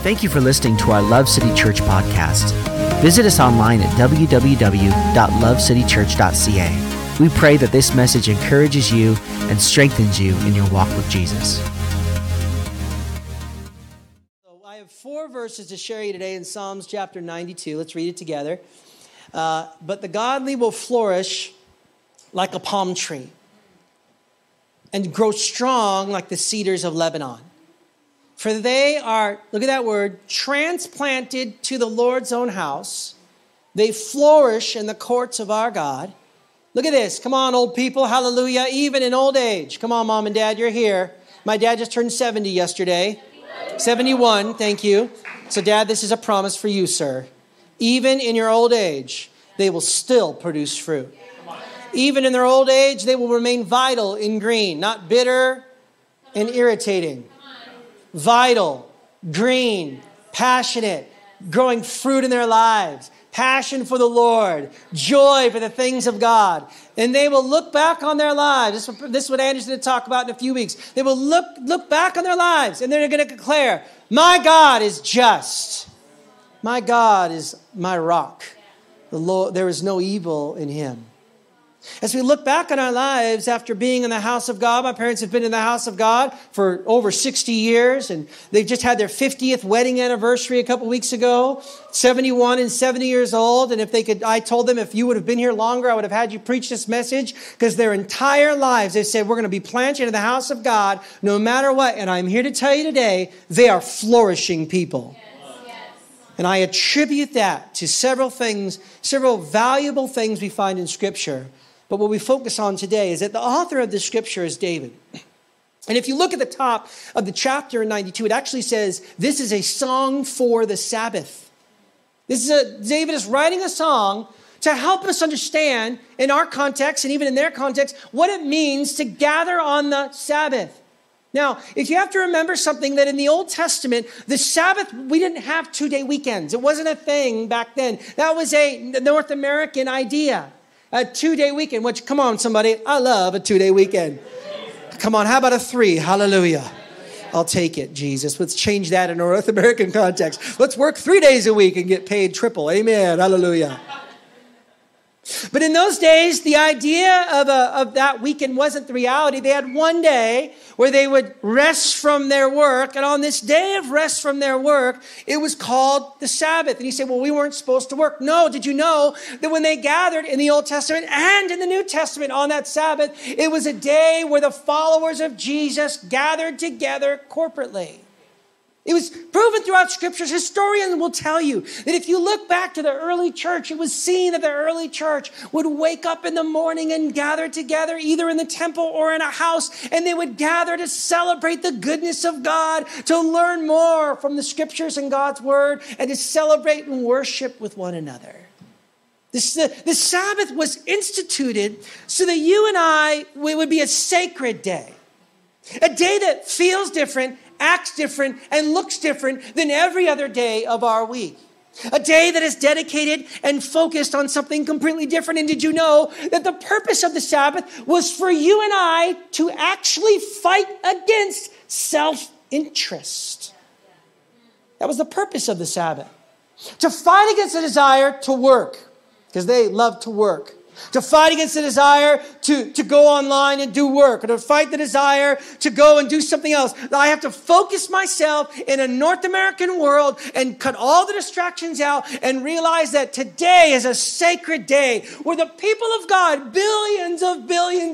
Thank you for listening to our Love City Church podcast. Visit us online at www.lovecitychurch.ca. We pray that this message encourages you and strengthens you in your walk with Jesus. I have four verses to share you today in Psalms chapter 92. Let's read it together. But the godly will flourish like a palm tree and grow strong like the cedars of Lebanon. For they are, look at that word, transplanted to the Lord's own house. They flourish in the courts of our God. Look at this. Come on, old people. Hallelujah. Even in old age. Come on, Mom and Dad, you're here. My dad just turned 70 yesterday. 71, thank you. So, Dad, this is a promise for you, sir. Even in your old age, they will still produce fruit. Even in their old age, they will remain vital and green, not bitter and irritating. Vital, green, passionate, growing fruit in their lives, passion for the Lord, joy for the things of God. And they will look back on their lives. This is what Andrew's going to talk about in a few weeks. They will look back on their lives, and they're going to declare, my God is just. My God is my rock. The Lord, there is no evil in him. As we look back on our lives after being in the house of God, my parents have been in the house of God for over 60 years, and they've just had their 50th wedding anniversary a couple weeks ago, 71 and 70 years old. And if they could, I told them, if you would have been here longer, I would have had you preach this message, because their entire lives, they said, we're going to be planted in the house of God no matter what. And I'm here to tell you today, they are flourishing people. And I attribute that to several valuable things we find in Scripture. But what we focus on today is that the author of the Scripture is David. And if you look at the top of the chapter in 92, it actually says, this is a song for the Sabbath. David is writing a song to help us understand in our context and even in their context what it means to gather on the Sabbath. Now, if you have to remember something, that in the Old Testament, the Sabbath, we didn't have two-day weekends. It wasn't a thing back then. That was a North American idea, a two-day weekend, which, come on, somebody, I love a two-day weekend. Come on, how about a three? Hallelujah. I'll take it, Jesus. Let's change that in our North American context. Let's work 3 days a week and get paid triple. Amen. Hallelujah. But in those days, the idea of that weekend wasn't the reality. They had one day where they would rest from their work. And on this day of rest from their work, it was called the Sabbath. And you say, well, we weren't supposed to work. No, did you know that when they gathered in the Old Testament and in the New Testament on that Sabbath, it was a day where the followers of Jesus gathered together corporately? It was proven throughout scriptures. Historians will tell you that if you look back to the early church, it was seen that the early church would wake up in the morning and gather together either in the temple or in a house, and they would gather to celebrate the goodness of God, to learn more from the scriptures and God's word, and to celebrate and worship with one another. The Sabbath was instituted so that you and I, it would be a sacred day, a day that feels different, acts different, and looks different than every other day of our week. A day that is dedicated and focused on something completely different. And did you know that the purpose of the Sabbath was for you and I to actually fight against self-interest? That was the purpose of the Sabbath. To fight against the desire to work, because they love to work. To fight against the desire to go online and do work, or to fight the desire to go and do something else. I have to focus myself in a North American world and cut all the distractions out and realize that today is a sacred day where the people of God, billions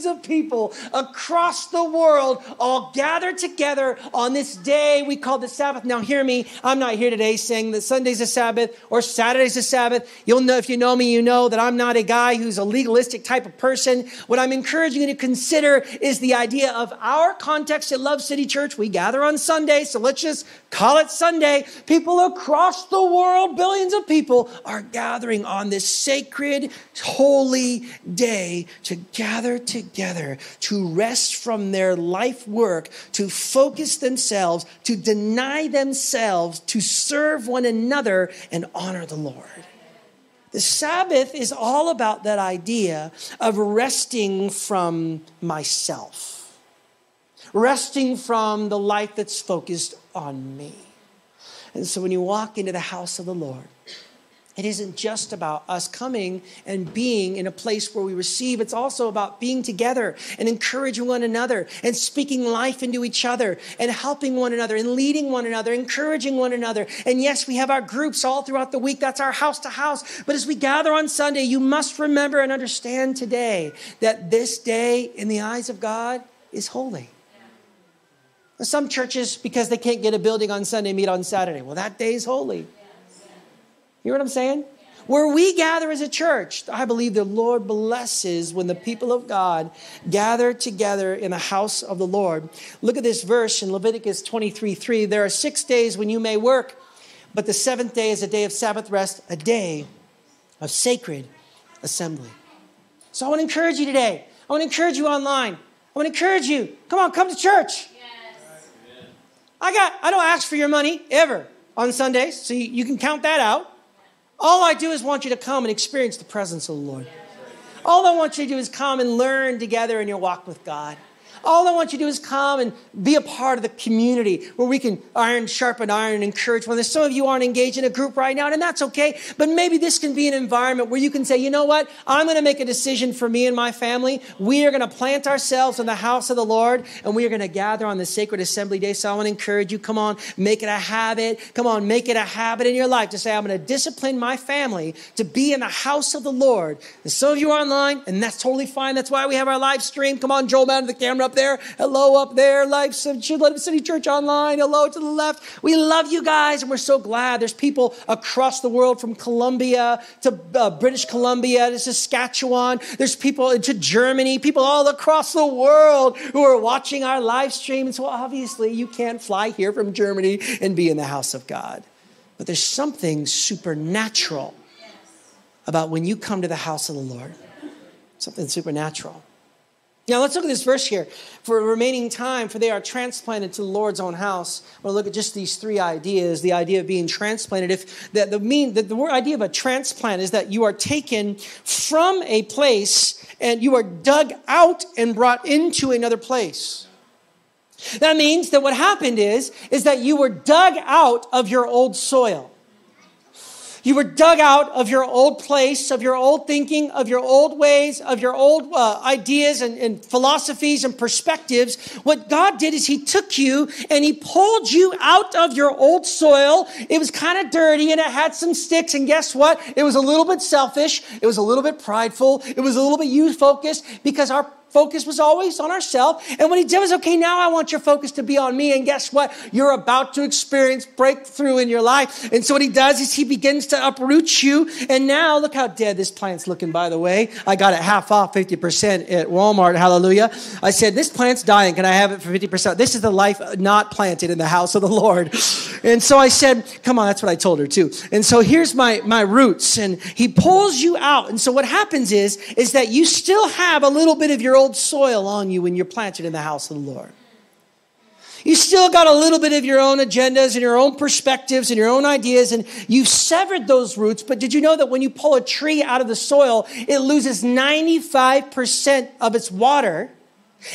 of people across the world, all gather together on this day we call the Sabbath. Now hear me, I'm not here today saying that Sunday's a Sabbath or Saturday's a Sabbath. You'll know, if you know me, you know that I'm not a guy who's a legalistic type of person. What I'm encouraging you to consider is the idea of our context at Love City Church. We gather on Sunday, so let's just call it Sunday. People across the world, billions of people, are gathering on this sacred, holy day to gather together, to rest from their life work, to focus themselves, to deny themselves, to serve one another and honor the Lord. The Sabbath is all about that idea of resting from myself, resting from the life that's focused on me. And so when you walk into the house of the Lord, it isn't just about us coming and being in a place where we receive. It's also about being together and encouraging one another and speaking life into each other and helping one another and leading one another, encouraging one another. And yes, we have our groups all throughout the week. That's our house to house. But as we gather on Sunday, you must remember and understand today that this day in the eyes of God is holy. Some churches, because they can't get a building on Sunday, meet on Saturday. Well, that day is holy. You know what I'm saying? Where we gather as a church, I believe the Lord blesses when the people of God gather together in the house of the Lord. Look at this verse in Leviticus 23:3. There are 6 days when you may work, but the seventh day is a day of Sabbath rest, a day of sacred assembly. So I want to encourage you today. I want to encourage you online. I want to encourage you. Come on, come to church. Yes. I don't ask for your money ever on Sundays, so you can count that out. All I do is want you to come and experience the presence of the Lord. All I want you to do is come and learn together in your walk with God. All I want you to do is come and be a part of the community where we can iron, sharpen iron, and encourage one another. Some of you aren't engaged in a group right now, and that's okay. But maybe this can be an environment where you can say, you know what? I'm going to make a decision for me and my family. We are going to plant ourselves in the house of the Lord, and we are going to gather on the sacred assembly day. So I want to encourage you, come on, make it a habit. Come on, make it a habit in your life to say, I'm going to discipline my family to be in the house of the Lord. And some of you are online, and that's totally fine. That's why we have our live stream. Come on, Joel, man to the camera up there. Hello up there. Love City Church online. Hello to the left. We love you guys, and we're so glad. There's people across the world, from Colombia to British Columbia to Saskatchewan. There's people to Germany, people all across the world who are watching our live stream. And so obviously you can't fly here from Germany and be in the house of God. But there's something supernatural about when you come to the house of the Lord. Something supernatural. Now, let's look at this verse here. For remaining time, for they are transplanted to the Lord's own house. We'll look at just these three ideas. The idea of being transplanted. The idea of a transplant is that you are taken from a place and you are dug out and brought into another place. That means that what happened is that you were dug out of your old soil. You were dug out of your old place, of your old thinking, of your old ways, of your old ideas and philosophies and perspectives. What God did is he took you and he pulled you out of your old soil. It was kind of dirty and it had some sticks. And guess what? It was a little bit selfish. It was a little bit prideful. It was a little bit you-focused, because our focus was always on ourselves. And what he did was, okay, now I want your focus to be on me. And guess what? You're about to experience breakthrough in your life. And so what he does is he begins to uproot you. And now look how dead this plant's looking, by the way. I got it half off, 50% at Walmart. Hallelujah. I said, this plant's dying. Can I have it for 50%? This is the life not planted in the house of the Lord. And so I said, come on, that's what I told her too. And so here's my roots. And he pulls you out. And so what happens is that you still have a little bit of your old soil on you when you're planted in the house of the Lord. You still got a little bit of your own agendas and your own perspectives and your own ideas, and you've severed those roots. But did you know that when you pull a tree out of the soil, it loses 95% of its water,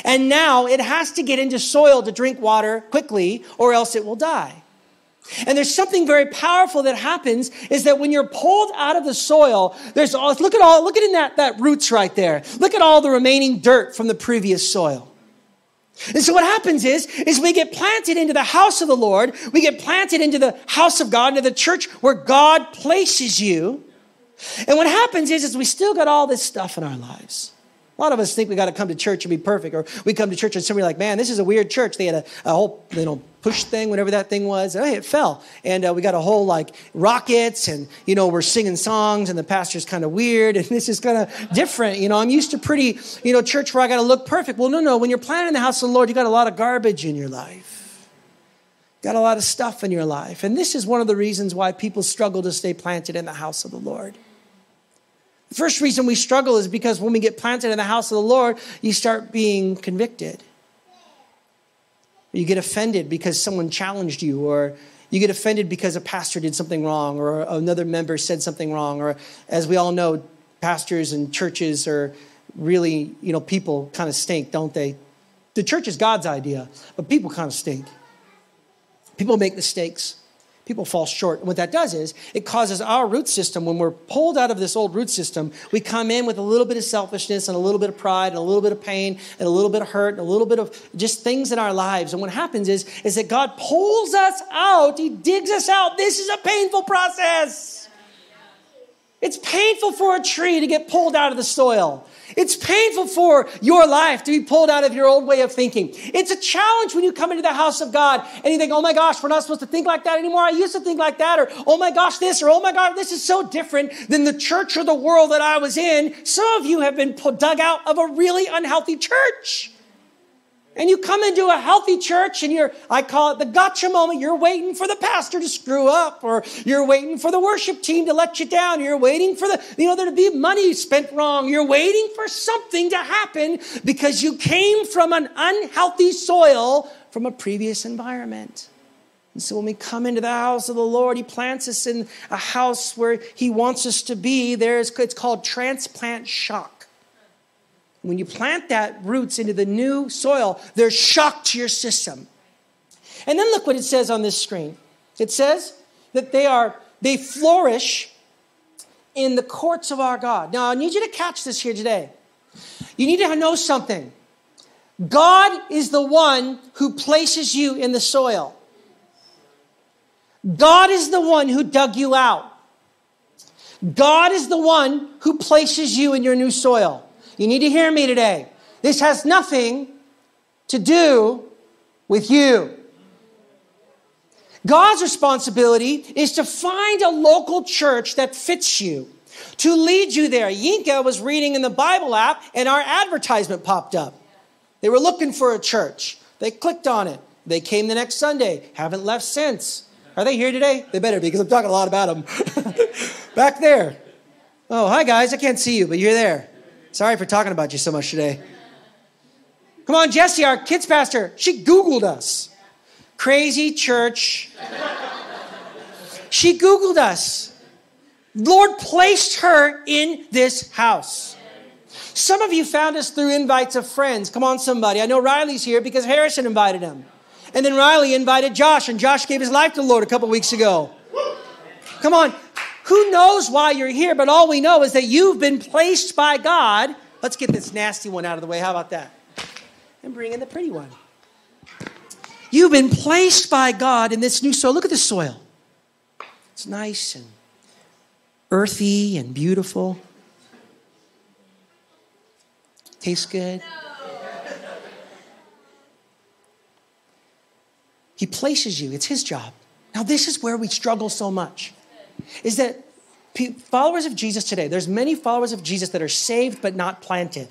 and now it has to get into soil to drink water quickly, or else it will die. And there's something very powerful that happens is that when you're pulled out of the soil, look at that roots right there. Look at all the remaining dirt from the previous soil. And so what happens is we get planted into the house of the Lord. We get planted into the house of God, into the church where God places you. And what happens is we still got all this stuff in our lives. A lot of us think we got to come to church and be perfect, or we come to church and somebody's like, man, this is a weird church. They had a whole, push thing, whatever that thing was, hey, it fell. And we got a whole rockets, and, we're singing songs, and the pastor's kind of weird, and this is kind of different. I'm used to pretty, church where I got to look perfect. Well, no, when you're planted in the house of the Lord, you got a lot of garbage in your life. Got a lot of stuff in your life. And this is one of the reasons why people struggle to stay planted in the house of the Lord. The first reason we struggle is because when we get planted in the house of the Lord, you start being convicted. You get offended because someone challenged you, or you get offended because a pastor did something wrong, or another member said something wrong, or as we all know, pastors and churches are really, people kind of stink, don't they? The church is God's idea, but people kind of stink. People make mistakes. People fall short. And what that does is it causes our root system, when we're pulled out of this old root system, we come in with a little bit of selfishness and a little bit of pride and a little bit of pain and a little bit of hurt and a little bit of just things in our lives. And what happens is that God pulls us out. He digs us out. This is a painful process. It's painful for a tree to get pulled out of the soil. It's painful for your life to be pulled out of your old way of thinking. It's a challenge when you come into the house of God and you think, oh my gosh, we're not supposed to think like that anymore. I used to think like that, or oh my gosh, this, or oh my God, this is so different than the church or the world that I was in. Some of you have been dug out of a really unhealthy church. And you come into a healthy church and I call it the gotcha moment. You're waiting for the pastor to screw up, or you're waiting for the worship team to let you down. You're waiting for there to be money spent wrong. You're waiting for something to happen because you came from an unhealthy soil from a previous environment. And so when we come into the house of the Lord, He plants us in a house where He wants us to be. It's called transplant shock. When you plant that roots into the new soil, there's shock to your system. And then look what it says on this screen. It says that they flourish in the courts of our God. Now, I need you to catch this here today. You need to know something. God is the one who places you in the soil. God is the one who dug you out. God is the one who places you in your new soil. You need to hear me today. This has nothing to do with you. God's responsibility is to find a local church that fits you, to lead you there. Yinka was reading in the Bible app and our advertisement popped up. They were looking for a church. They clicked on it. They came the next Sunday. Haven't left since. Are they here today? They better be, because I'm talking a lot about them. Back there. Oh, hi guys. I can't see you, but you're there. Sorry for talking about you so much today. Come on, Jesse, our kids pastor, she Googled us. Crazy church. She Googled us. Lord placed her in this house. Some of you found us through invites of friends. Come on, somebody. I know Riley's here because Harrison invited him. And then Riley invited Josh, and Josh gave his life to the Lord a couple weeks ago. Come on. Who knows why you're here, but all we know is that you've been placed by God. Let's get this nasty one out of the way. How about that? And bring in the pretty one. You've been placed by God in this new soil. Look at this soil. It's nice and earthy and beautiful. Tastes good. He places you. It's His job. Now, this is where we struggle so much. Is that followers of Jesus today, there's many followers of Jesus that are saved but not planted.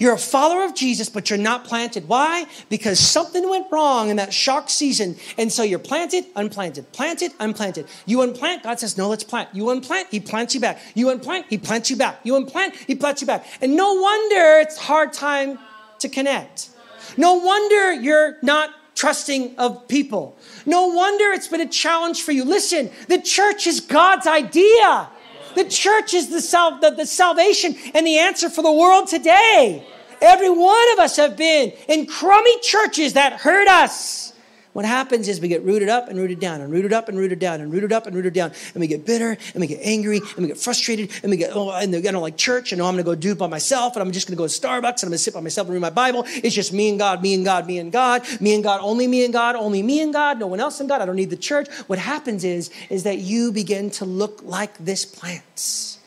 You're a follower of Jesus, but you're not planted. Why? Because something went wrong in that shock season. And so you're planted, unplanted, planted, unplanted. You unplant, God says, no, let's plant. You unplant, He plants you back. You unplant, He plants you back. You unplant, He plants you back. And no wonder it's a hard time to connect. No wonder you're not trusting of people. No wonder it's been a challenge for you. Listen, the church is God's idea. The church is the salvation and the answer for the world today. Every one of us have been in crummy churches that hurt us. What happens is we get rooted up and rooted down and rooted up and rooted down and rooted up and rooted down. And we get bitter and we get angry and we get frustrated and we get, I don't like church, and I'm going to go do it by myself, and I'm just going to go to Starbucks and I'm going to sit by myself and read my Bible. It's just me and God, me and God, me and God, me and God, only me and God, only me and God, no one else and God. I don't need the church. What happens is that you begin to look like this plants,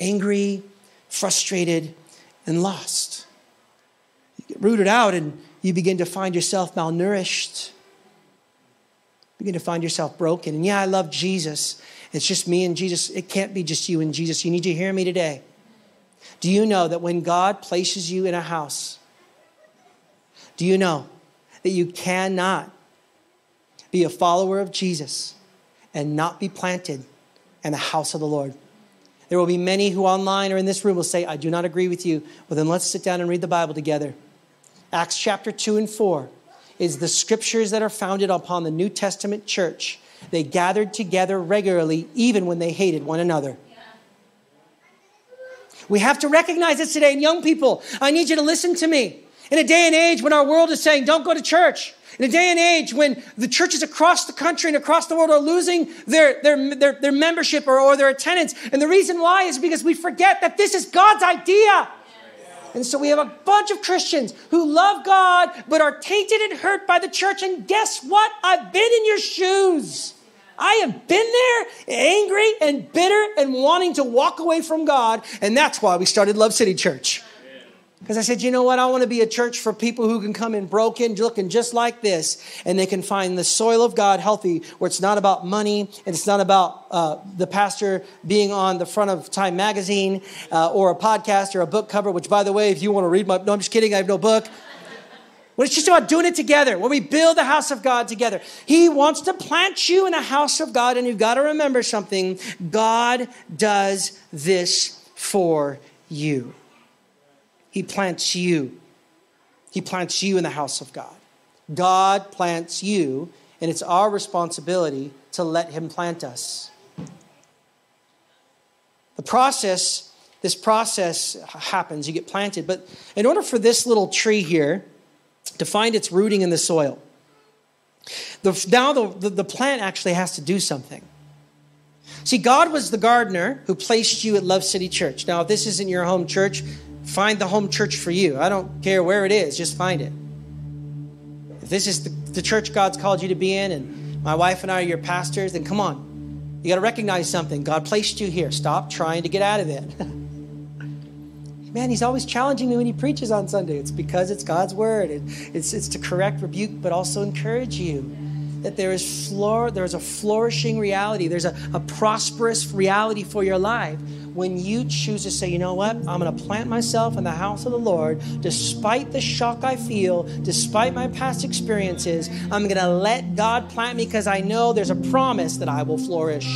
angry, frustrated, and lost. You get rooted out and you begin to find yourself malnourished. You're going to find yourself broken. And yeah, I love Jesus. It's just me and Jesus. It can't be just you and Jesus. You need to hear me today. Do you know that when God places you in a house, do you know that you cannot be a follower of Jesus and not be planted in the house of the Lord? There will be many who online or in this room will say, I do not agree with you. Well, then let's sit down and read the Bible together. Acts chapter 2 and 4. Is the scriptures that are founded upon the New Testament church. They gathered together regularly, even when they hated one another. We have to recognize this today. And young people, I need you to listen to me. In a day and age when our world is saying, don't go to church. In a day and age when the churches across the country and across the world are losing their membership or their attendance. And the reason why is because we forget that this is God's idea. And so we have a bunch of Christians who love God, but are tainted and hurt by the church. And guess what? I've been in your shoes. I have been there, angry and bitter and wanting to walk away from God. And that's why we started Love City Church. Because I said, you know what? I want to be a church for people who can come in broken, looking just like this, and they can find the soil of God healthy, where it's not about money, and it's not about the pastor being on the front of Time magazine or a podcast or a book cover, which, by the way, if you want to read my... No, I'm just kidding. I have no book. Well, it's just about doing it together, where we build the house of God together. He wants to plant you in a house of God, and you've got to remember something. God does this for you. He plants you. He plants you in the house of God. God plants you, and it's our responsibility to let him plant us. This process happens. You get planted. But in order for this little tree here to find its rooting in the soil, now the plant actually has to do something. See, God was the gardener who placed you at Love City Church. Now, if this isn't your home church, find the home church for you. I don't care where it is. Just find it. If this is the church God's called you to be in, and my wife and I are your pastors, then come on. You got to recognize something. God placed you here. Stop trying to get out of it. Man, he's always challenging me when he preaches on Sunday. It's because it's God's word. It's to correct, rebuke, but also encourage you. That there is a flourishing reality. There's a prosperous reality for your life when you choose to say, you know what? I'm going to plant myself in the house of the Lord. Despite the shock I feel, despite my past experiences, I'm going to let God plant me because I know there's a promise that I will flourish.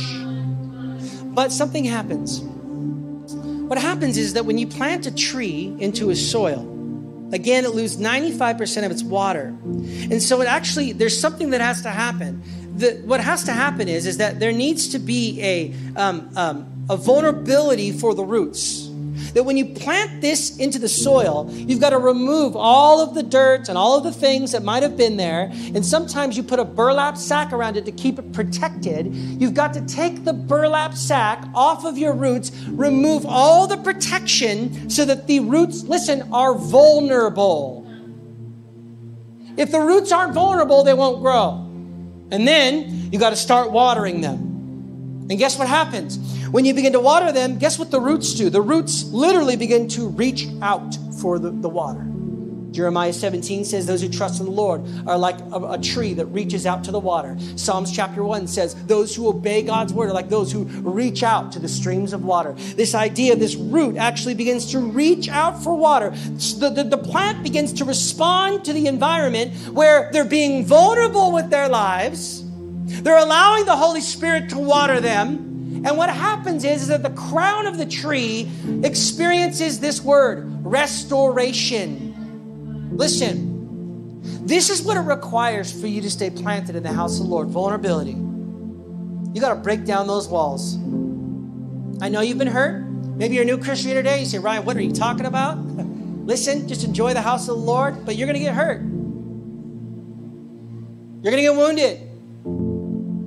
But something happens. What happens is that when you plant a tree into a soil, again, it loses 95% of its water. And so it actually, there's something that has to happen. What has to happen is that there needs to be a vulnerability for the roots. That when you plant this into the soil, you've got to remove all of the dirt and all of the things that might have been there. And sometimes you put a burlap sack around it to keep it protected. You've got to take the burlap sack off of your roots, remove all the protection so that the roots, listen, are vulnerable. If the roots aren't vulnerable, they won't grow. And then you got to start watering them. And guess what happens? When you begin to water them, guess what the roots do? The roots literally begin to reach out for the water. Jeremiah 17 says, those who trust in the Lord are like a tree that reaches out to the water. Psalms chapter 1 says, those who obey God's word are like those who reach out to the streams of water. This idea, this root actually begins to reach out for water. The plant begins to respond to the environment where they're being vulnerable with their lives. They're allowing the Holy Spirit to water them. And what happens is that the crown of the tree experiences this word, restoration. Listen, this is what it requires for you to stay planted in the house of the Lord, vulnerability. You got to break down those walls. I know you've been hurt. Maybe you're a new Christian here today. You say, Ryan, what are you talking about? Listen, just enjoy the house of the Lord, but you're going to get hurt. You're going to get wounded.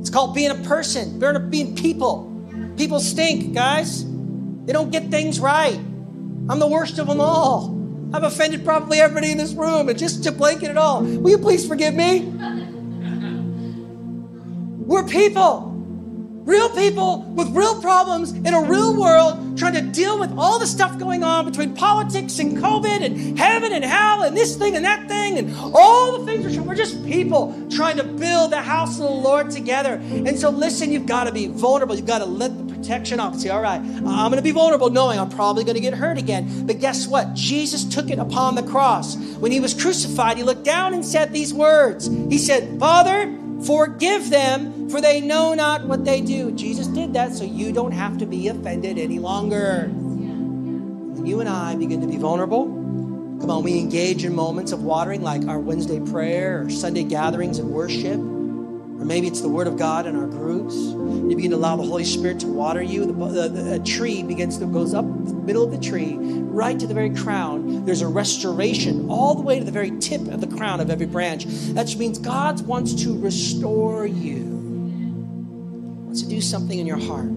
It's called being a person, being people. People stink, guys. They don't get things right. I'm the worst of them all. I've offended probably everybody in this room, and just to blanket it all. Will you please forgive me? We're people. Real people with real problems in a real world trying to deal with all the stuff going on between politics and COVID and heaven and hell and this thing and that thing and all the things. We're just people trying to build the house of the Lord together. And so listen, you've got to be vulnerable. You've got to let the protection off. Say, all right, I'm going to be vulnerable knowing I'm probably going to get hurt again. But guess what? Jesus took it upon the cross. When he was crucified, he looked down and said these words. He said, Father, forgive them, for they know not what they do. Jesus did that so you don't have to be offended any longer. When you and I begin to be vulnerable, come on, we engage in moments of watering like our Wednesday prayer or Sunday gatherings and worship. Or maybe it's the Word of God in our groups. You begin to allow the Holy Spirit to water you. A tree goes up the middle of the tree, right to the very crown. There's a restoration all the way to the very tip of the crown of every branch. That means God wants to restore you. He wants to do something in your heart.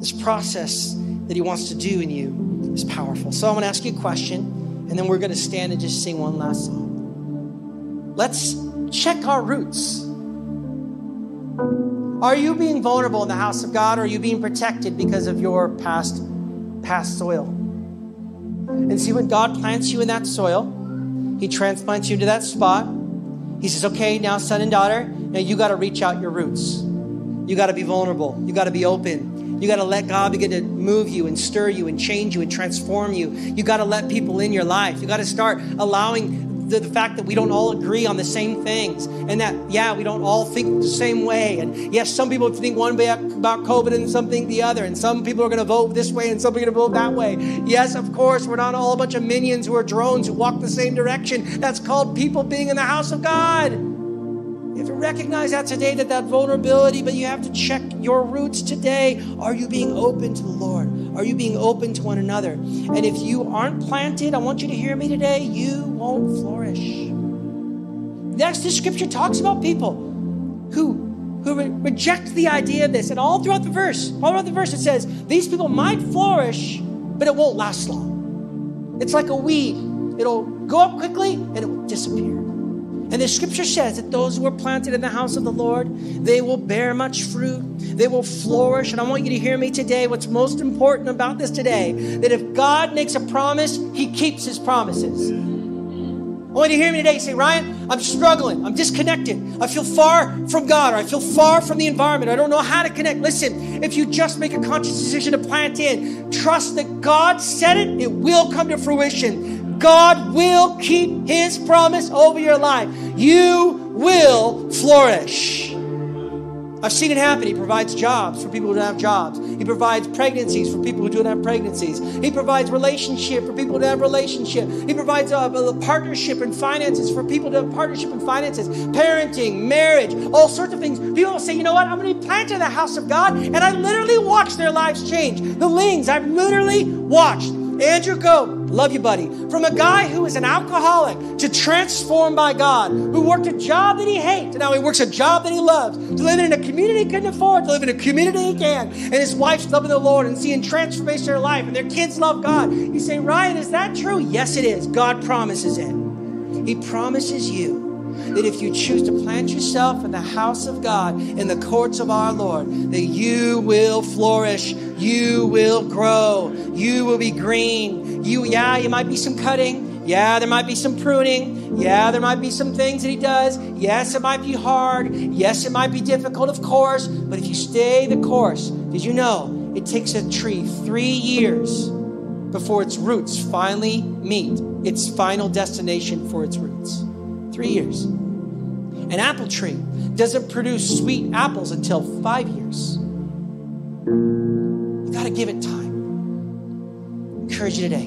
This process that He wants to do in you is powerful. So I'm going to ask you a question, and then we're going to stand and just sing one last song. Let's check our roots. Are you being vulnerable in the house of God, or are you being protected because of your past soil? And see, when God plants you in that soil, He transplants you to that spot. He says, okay, now son and daughter, now you got to reach out your roots. You got to be vulnerable. You got to be open. You got to let God begin to move you and stir you and change you and transform you. You got to let people in your life. You got to start allowing the fact that we don't all agree on the same things, and that, yeah, we don't all think the same way, and yes, some people think one way about COVID and some think the other, and some people are going to vote this way and some are going to vote that way. Yes, of course, we're not all a bunch of minions who are drones who walk the same direction. That's called people being in the house of God. You have to recognize that today, that vulnerability, but you have to check your roots today. Are you being open to the Lord? Are you being open to one another? And if you aren't planted, I want you to hear me today, you won't flourish. That's the scripture talks about people who reject the idea of this. And all throughout the verse, it says, these people might flourish, but it won't last long. It's like a weed. It'll go up quickly and it will disappear. And the scripture says that those who are planted in the house of the Lord, they will bear much fruit. They will flourish. And I want you to hear me today. What's most important about this today, that if God makes a promise, He keeps His promises. I want you to hear me today. Say, Ryan, I'm struggling. I'm disconnected. I feel far from God, or I feel far from the environment. I don't know how to connect. Listen, if you just make a conscious decision to plant in, trust that God said it, it will come to fruition. God will keep His promise over your life. You will flourish. I've seen it happen. He provides jobs for people who don't have jobs. He provides pregnancies for people who don't have pregnancies. He provides relationship for people who don't have relationship. He provides a partnership and finances for people who have partnership and finances. Parenting, marriage, all sorts of things. People will say, you know what? I'm going to be planted in the house of God. And I literally watched their lives change. The Lings, I've literally watched. Andrew, go. Love you, buddy. From a guy who is an alcoholic to transformed by God, who worked a job that he hates, and now he works a job that he loves, to live in a community he couldn't afford, to live in a community he can, and his wife's loving the Lord and seeing transformation in their life, and their kids love God. You say, Ryan, is that true? Yes, it is. God promises it. He promises you that if you choose to plant yourself in the house of God, in the courts of our Lord, that you will flourish, you will grow, you will be green. You might be some cutting. Yeah, there might be some pruning. Yeah, there might be some things that He does. Yes, it might be hard. Yes, it might be difficult, of course. But if you stay the course, did you know it takes a tree 3 years before its roots finally meet its final destination for its roots? 3 years. An apple tree doesn't produce sweet apples until 5 years. You got to give it time. I encourage you today,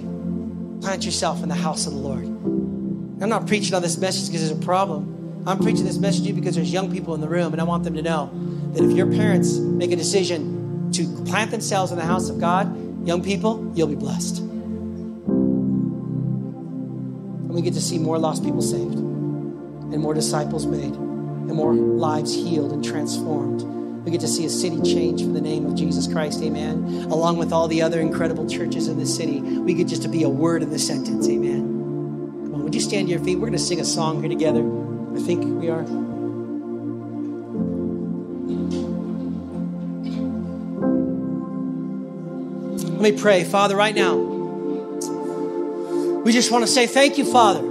plant yourself in the house of the Lord. I'm not preaching on this message because there's a problem. I'm preaching this message to you because there's young people in the room, and I want them to know that if your parents make a decision to plant themselves in the house of God, young people, you'll be blessed. And we get to see more lost people saved, and more disciples made, and more lives healed and transformed. We get to see a city change for the name of Jesus Christ, amen, along with all the other incredible churches in this city. We get just to be a word in the sentence, amen. Come on, would you stand to your feet? We're going to sing a song here together. I think we are. Let me pray. Father, right now, we just want to say thank you, Father,